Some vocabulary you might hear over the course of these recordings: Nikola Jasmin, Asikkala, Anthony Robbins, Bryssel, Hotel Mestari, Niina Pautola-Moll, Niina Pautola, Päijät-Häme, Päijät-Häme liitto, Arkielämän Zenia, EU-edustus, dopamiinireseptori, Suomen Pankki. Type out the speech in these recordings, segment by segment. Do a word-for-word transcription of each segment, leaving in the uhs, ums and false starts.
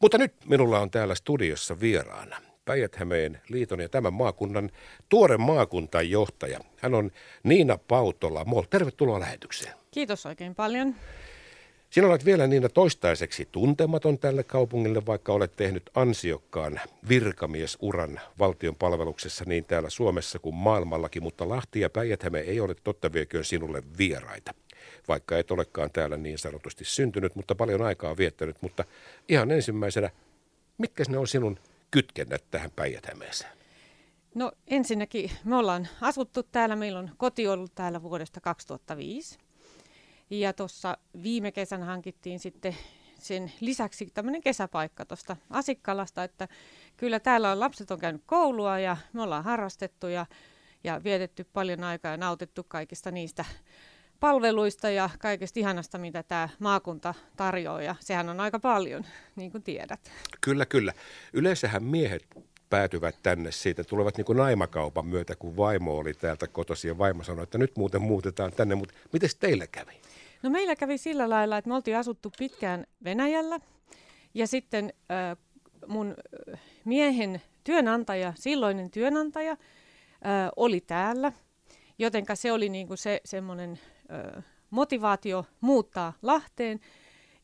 Mutta nyt minulla on täällä studiossa vieraana Päijät-Hämeen liiton ja tämän maakunnan tuore maakuntajohtaja. Hän on Niina Pautola. Mol, tervetuloa lähetykseen. Kiitos oikein paljon. Sinä olet vielä, Niina, toistaiseksi tuntematon tälle kaupungille, vaikka olet tehnyt ansiokkaan virkamiesuran valtion palveluksessa niin täällä Suomessa kuin maailmallakin, mutta Lahti ja Päijät-Häme ei ole totta vieköön sinulle vieraita. Vaikka et olekaan täällä niin sanotusti syntynyt, mutta paljon aikaa viettänyt. Mutta ihan ensimmäisenä, mitkä ne on sinun kytkennät tähän Päijät-Hämeeseen? No ensinnäkin me ollaan asuttu täällä, meillä on koti ollut täällä vuodesta kaksituhattaviisi. Ja tuossa viime kesän hankittiin sitten sen lisäksi tämmöinen kesäpaikka tuosta Asikkalasta, että kyllä täällä on, lapset on käynyt koulua ja me ollaan harrastettu ja, ja vietetty paljon aikaa ja nautittu kaikista niistä palveluista ja kaikesta ihanasta, mitä tämä maakunta tarjoaa, ja sehän on aika paljon, niin kuin tiedät. Kyllä, kyllä. Yleensähän miehet päätyvät tänne siitä, tulevat niin kuin naimakaupan myötä, kun vaimo oli täältä kotoisin ja vaimo sanoi, että nyt muuten muutetaan tänne, mutta miten teillä kävi? No meillä kävi sillä lailla, että me oltiin asuttu pitkään Venäjällä ja sitten äh, mun miehen työnantaja, silloinen työnantaja äh, oli täällä, jotenka se oli niin kuin se semmoinen äh, motivaatio muuttaa Lahteen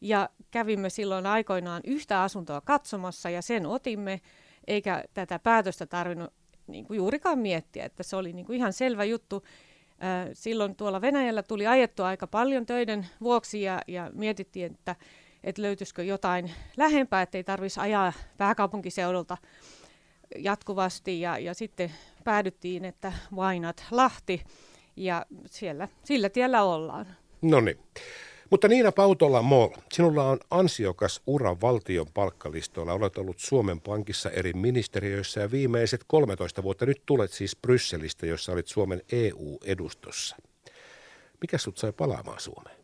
ja kävimme silloin aikoinaan yhtä asuntoa katsomassa ja sen otimme. Eikä tätä päätöstä tarvinnut niin kuin juurikaan miettiä, että se oli niin kuin ihan selvä juttu. Silloin tuolla Venäjällä tuli ajettua aika paljon töiden vuoksi ja, ja mietittiin, että, että löytyisikö jotain lähempää, ettei tarvitsisi ajaa pääkaupunkiseudulta jatkuvasti. Ja, ja sitten päädyttiin, että why not Lahti, ja siellä, sillä tiellä ollaan. No niin. Mutta Niina Pautola-Moll, sinulla on ansiokas ura valtion palkkalistoilla. Olet ollut Suomen Pankissa eri ministeriöissä ja viimeiset kolmetoista vuotta. Nyt tulet siis Brysselistä, jossa olit Suomen E U-edustossa. Mikä sut sai palaamaan Suomeen?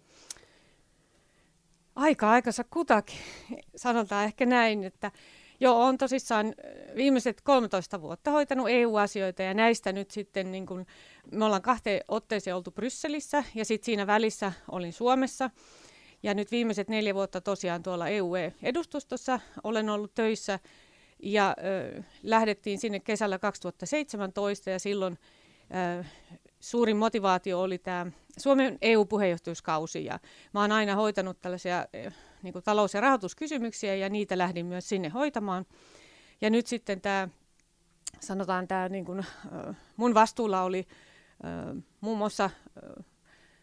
Aika aikansa kutakin, sanotaan ehkä näin, että joo, olen tosissaan viimeiset kolmetoista vuotta hoitanut E U-asioita ja näistä nyt sitten, niin kun, me ollaan kahteen otteeseen oltu Brysselissä ja sitten siinä välissä olin Suomessa. Ja nyt viimeiset neljä vuotta tosiaan tuolla E U-edustustossa olen ollut töissä ja ö, lähdettiin sinne kesällä kaksituhattaseitsemäntoista ja silloin ö, suurin motivaatio oli tämä Suomen E U-puheenjohtajuuskausi ja mä oon aina hoitanut tällaisia niin kuin talous- ja rahoituskysymyksiä ja niitä lähdin myös sinne hoitamaan. Ja nyt sitten tämä, sanotaan tämä, niin kuin, mun vastuulla oli muun muassa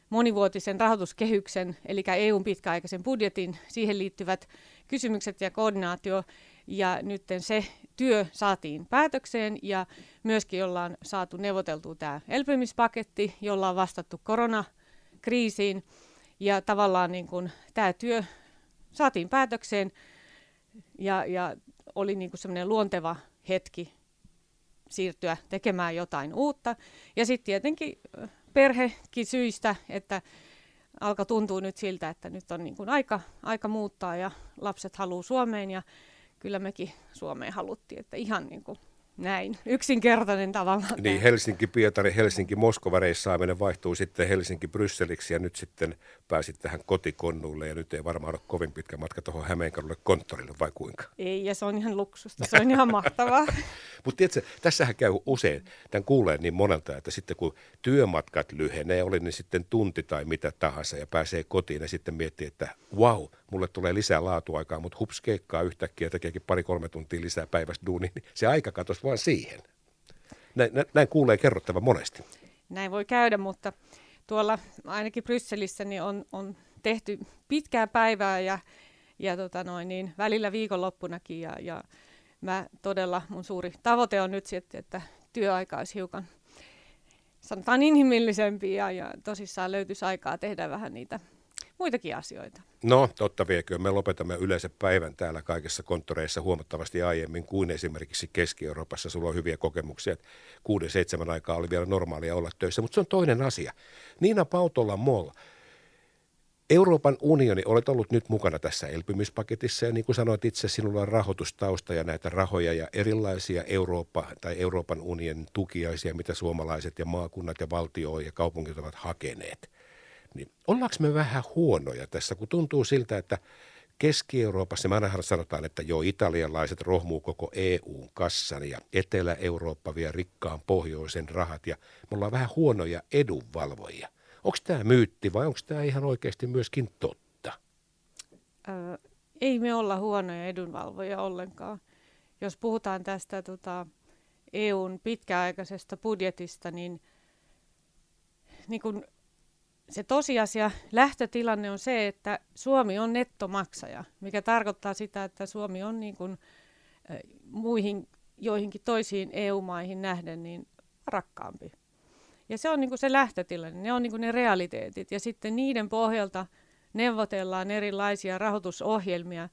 monivuotisen rahoituskehyksen, eli E U:n pitkäaikaisen budjetin, siihen liittyvät kysymykset ja koordinaatio. Ja nyt se työ saatiin päätökseen ja myöskin ollaan saatu neuvoteltua tämä elpymispaketti, jolla on vastattu koronakriisiin. Ja tavallaan niin kun tämä työ saatiin päätökseen ja, ja oli niin kun sellainen luonteva hetki siirtyä tekemään jotain uutta. Ja sitten tietenkin perhekin syistä, että alkaa tuntua nyt siltä, että nyt on niin kun aika, aika muuttaa ja lapset haluaa Suomeen ja kyllä mekin Suomeen haluttiin, että ihan niin kuin näin, yksinkertainen tavallaan. Niin, Helsinki-Pietari, Helsinki-Moskova-reissaaminen vaihtuu sitten Helsinki-Brysseliksi ja nyt sitten pääsit tähän kotikonnuille ja nyt ei varmaan ole kovin pitkä matka tuohon Hämeenkadulle konttorille vai kuinka? Ei, ja se on ihan luksusta, se on ihan mahtavaa. Mutta tiedätkö, tässähän käy usein, tämän kuulee niin monelta, että sitten kun työmatkat lyhenee, oli ne sitten tunti tai mitä tahansa ja pääsee kotiin ja sitten miettii, että vau, wow, mulle tulee lisää laatuaikaa, mutta hups, keikkaa yhtäkkiä ja tekeekin pari-kolme tuntia lisää päivästä duunia, niin se aika katosi vaan siihen. Näin, näin kuulee kerrottavan monesti. Näin voi käydä, mutta tuolla ainakin Brysselissä niin on, on tehty pitkää päivää ja, ja tota noin, niin välillä viikonloppunakin. Ja, ja mä todella, mun suuri tavoite on nyt, että, että työaika olisi hiukan, sanotaan, inhimillisempi ja, ja tosissaan löytyisi aikaa tehdä vähän niitä muitakin asioita. No, totta vieköön. Me lopetamme yleensä päivän täällä kaikissa konttoreissa huomattavasti aiemmin kuin esimerkiksi Keski-Euroopassa. Sulla on hyviä kokemuksia, että kuuden, seitsemän aikaa oli vielä normaalia olla töissä, mutta se on toinen asia. Niina Pautola-Moll, Euroopan unioni, olet ollut nyt mukana tässä elpymispaketissa ja niin kuin sanoit itse, sinulla on rahoitustausta ja näitä rahoja ja erilaisia Eurooppa, tai Euroopan unionin tukiaisia, mitä suomalaiset ja maakunnat ja valtio ja kaupungit ovat hakeneet. Niin ollaanko me vähän huonoja tässä, kun tuntuu siltä, että Keski-Euroopassa me aina sanotaan, että jo italialaiset rohmuu koko E U:n kassan ja Etelä-Eurooppa vie rikkaan pohjoisen rahat ja me ollaan vähän huonoja edunvalvojia. Onko tämä myytti vai onko tämä ihan oikeasti myöskin totta? Ää, ei me olla huonoja edunvalvoja ollenkaan. Jos puhutaan tästä tota, E U:n pitkäaikaisesta budjetista, niin, niin kun se tosiasia lähtötilanne on se, että Suomi on nettomaksaja, mikä tarkoittaa sitä, että Suomi on niin kun, ä, muihin joihinkin toisiin E U-maihin nähden niin varakkaampi. Ja se on niin kuin se lähtötilanne, ne on niin kuin ne realiteetit ja sitten niiden pohjalta neuvotellaan erilaisia rahoitusohjelmia,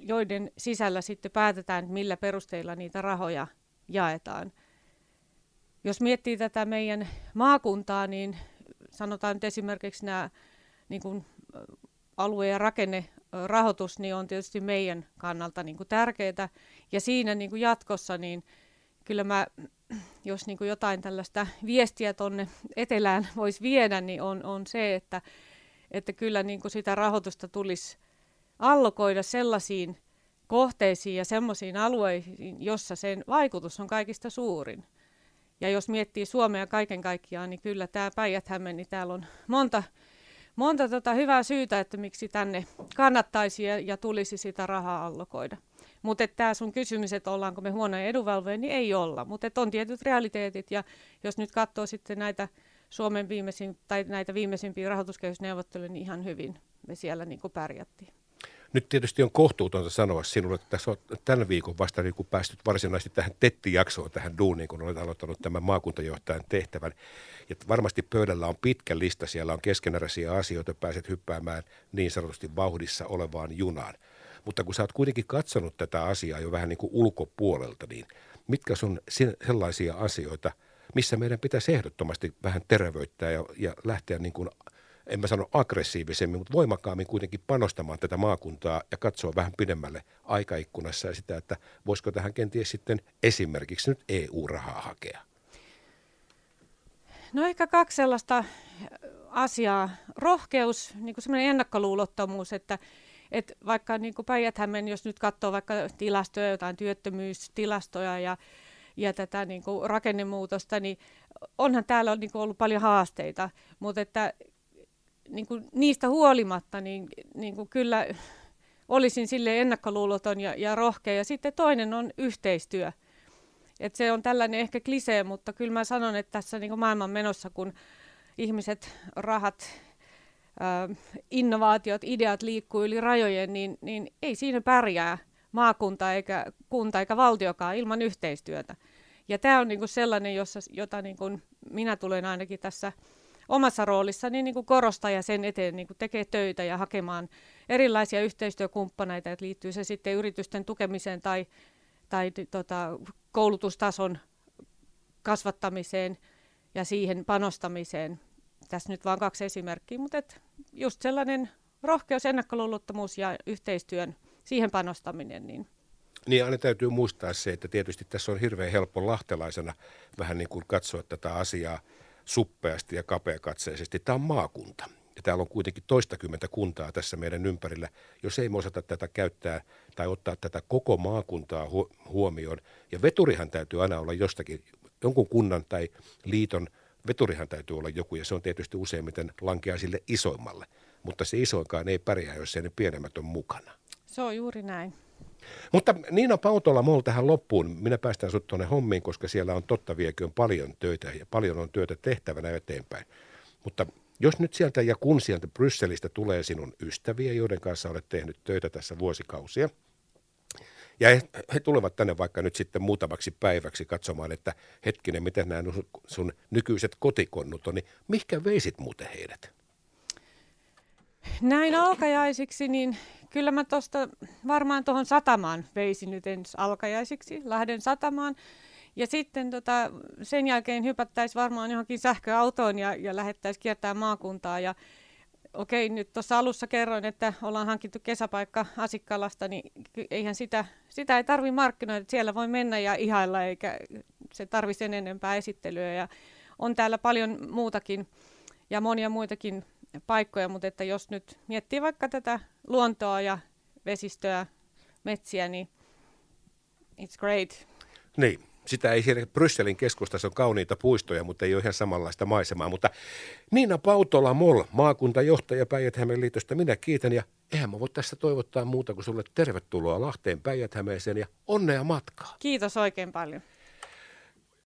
joiden sisällä sitten päätetään, millä perusteilla niitä rahoja jaetaan. Jos miettii tätä meidän maakuntaa, niin sanotaan nyt esimerkiksi nämä niin kuin alue- ja rakennerahoitus niin on tietysti meidän kannalta niin kuin tärkeää ja siinä niin kuin jatkossa niin kyllä mä... Jos niin kuin jotain tällaista viestiä tuonne etelään voisi viedä, niin on, on se, että, että kyllä niin kuin sitä rahoitusta tulisi allokoida sellaisiin kohteisiin ja sellaisiin alueisiin, jossa sen vaikutus on kaikista suurin. Ja jos miettii Suomea kaiken kaikkiaan, niin kyllä tämä Päijät-Häme, niin täällä on monta, monta tota hyvää syytä, että miksi tänne kannattaisi ja, ja tulisi sitä rahaa allokoida. Mutta tämä sun kysymys, että ollaanko me huonoja edunvalvoja, niin ei olla. Mutta on tietyt realiteetit ja jos nyt katsoo sitten näitä Suomen viimeisin, tai näitä viimeisimpiä rahoituskehysneuvotteluja, niin ihan hyvin me siellä niin kuin pärjättiin. Nyt tietysti on kohtuutonta sanoa sinulle, että tässä on tämän viikon vasta niin kun päässyt varsinaisesti tähän tettijaksoon, tähän duuniin, kun olet aloittanut tämän maakuntajohtajan tehtävän. Ja varmasti pöydällä on pitkä lista, siellä on keskeneräisiä asioita, pääset hyppäämään niin sanotusti vauhdissa olevaan junaan. Mutta kun sä oot kuitenkin katsonut tätä asiaa jo vähän niin kuin ulkopuolelta, niin mitkä sun sellaisia asioita, missä meidän pitäisi ehdottomasti vähän terävöittää ja, ja lähteä niin kuin, en mä sano aggressiivisemmin, mutta voimakkaammin kuitenkin panostamaan tätä maakuntaa ja katsoa vähän pidemmälle aikaikkunassa ja sitä, että voisiko tähän kenties sitten esimerkiksi nyt E U-rahaa hakea? No ehkä kaksi sellaista asiaa. Rohkeus, niin kuin semmoinen ennakkoluulottomuus, että Et vaikka niin kuin Päijät-Hämeen, jos nyt katsoo vaikka tilastoja, jotain työttömyystilastoja ja, ja tätä niin kuin rakennemuutosta, niin onhan täällä niin kuin ollut paljon haasteita, mutta että, niin kuin niistä huolimatta niin, niin kuin kyllä olisin silleen ennakkoluuloton ja, ja rohkea. Ja sitten toinen on yhteistyö. Et se on tällainen ehkä klisee, mutta kyllä mä sanon, että tässä niin kuin maailman menossa, kun ihmiset, rahat, innovaatiot, ideat liikkuu yli rajojen, niin, niin ei siinä pärjää maakunta eikä kunta eikä valtiokaan ilman yhteistyötä. Ja tämä on niinku sellainen, jossa, jota niinku minä tulen ainakin tässä omassa roolissani niinku korostaa ja sen eteen niinku tekee töitä ja hakemaan erilaisia yhteistyökumppaneita, että liittyy se sitten yritysten tukemiseen tai, tai tota, koulutustason kasvattamiseen ja siihen panostamiseen. Tässä nyt vaan kaksi esimerkkiä, mutta et just sellainen rohkeus, ennakkoluulottomuus ja yhteistyön siihen panostaminen. Niin. niin aina täytyy muistaa se, että tietysti tässä on hirveän helppo lahtelaisena vähän niin kuin katsoa tätä asiaa suppeasti ja kapeakatseisesti. Tämä on maakunta ja täällä on kuitenkin toistakymmentä kuntaa tässä meidän ympärillä. Jos ei me osata tätä käyttää tai ottaa tätä koko maakuntaa huomioon ja veturihan täytyy aina olla jostakin, jonkun kunnan tai liiton veturihan täytyy olla joku, ja se on tietysti useimmiten lankeaa sille isoimmalle. Mutta se isoinkaan ei pärjää, jos ei ne pienemmät on mukana. Se on juuri näin. Mutta Niina Pautola, me ollaan tähän loppuun. Minä päästään sut tuonne hommiin, koska siellä on totta vieköön paljon töitä, ja paljon on työtä tehtävänä eteenpäin. Mutta jos nyt sieltä ja kun sieltä Brysselistä tulee sinun ystäviä, joiden kanssa olet tehnyt töitä tässä vuosikausia, ja he, he tulevat tänne vaikka nyt sitten muutamaksi päiväksi katsomaan, että hetkinen, miten nämä sun nykyiset kotikonnut on, niin mihinkä veisit muuten heidät? Näin alkajaisiksi, niin kyllä mä tuosta varmaan tuohon satamaan veisin nyt ensi alkajaisiksi, Lahden satamaan. Ja sitten tota, sen jälkeen hypättäisiin varmaan johonkin sähköautoon ja, ja lähettäisiin kiertämään maakuntaa ja okei, nyt tuossa alussa kerroin, että ollaan hankittu kesäpaikka Asikkalasta, niin eihän sitä, sitä ei tarvitse markkinoida. Siellä voi mennä ja ihailla, eikä se tarvitse sen enempää esittelyä. Ja on täällä paljon muutakin ja monia muitakin paikkoja, mutta että jos nyt miettii vaikka tätä luontoa ja vesistöä, metsiä, niin it's great. Niin. Sitä ei siellä Brysselin keskustassa on kauniita puistoja, mutta ei ole ihan samanlaista maisemaa. Mutta Niina Pautola Mol, maakuntajohtaja Päijät-Hämeen liitosta, minä kiitän. Ja eihän mä voi tässä toivottaa muuta kuin sulle tervetuloa Lahteen Päijät-Hämeeseen ja onnea matkaan. Kiitos oikein paljon.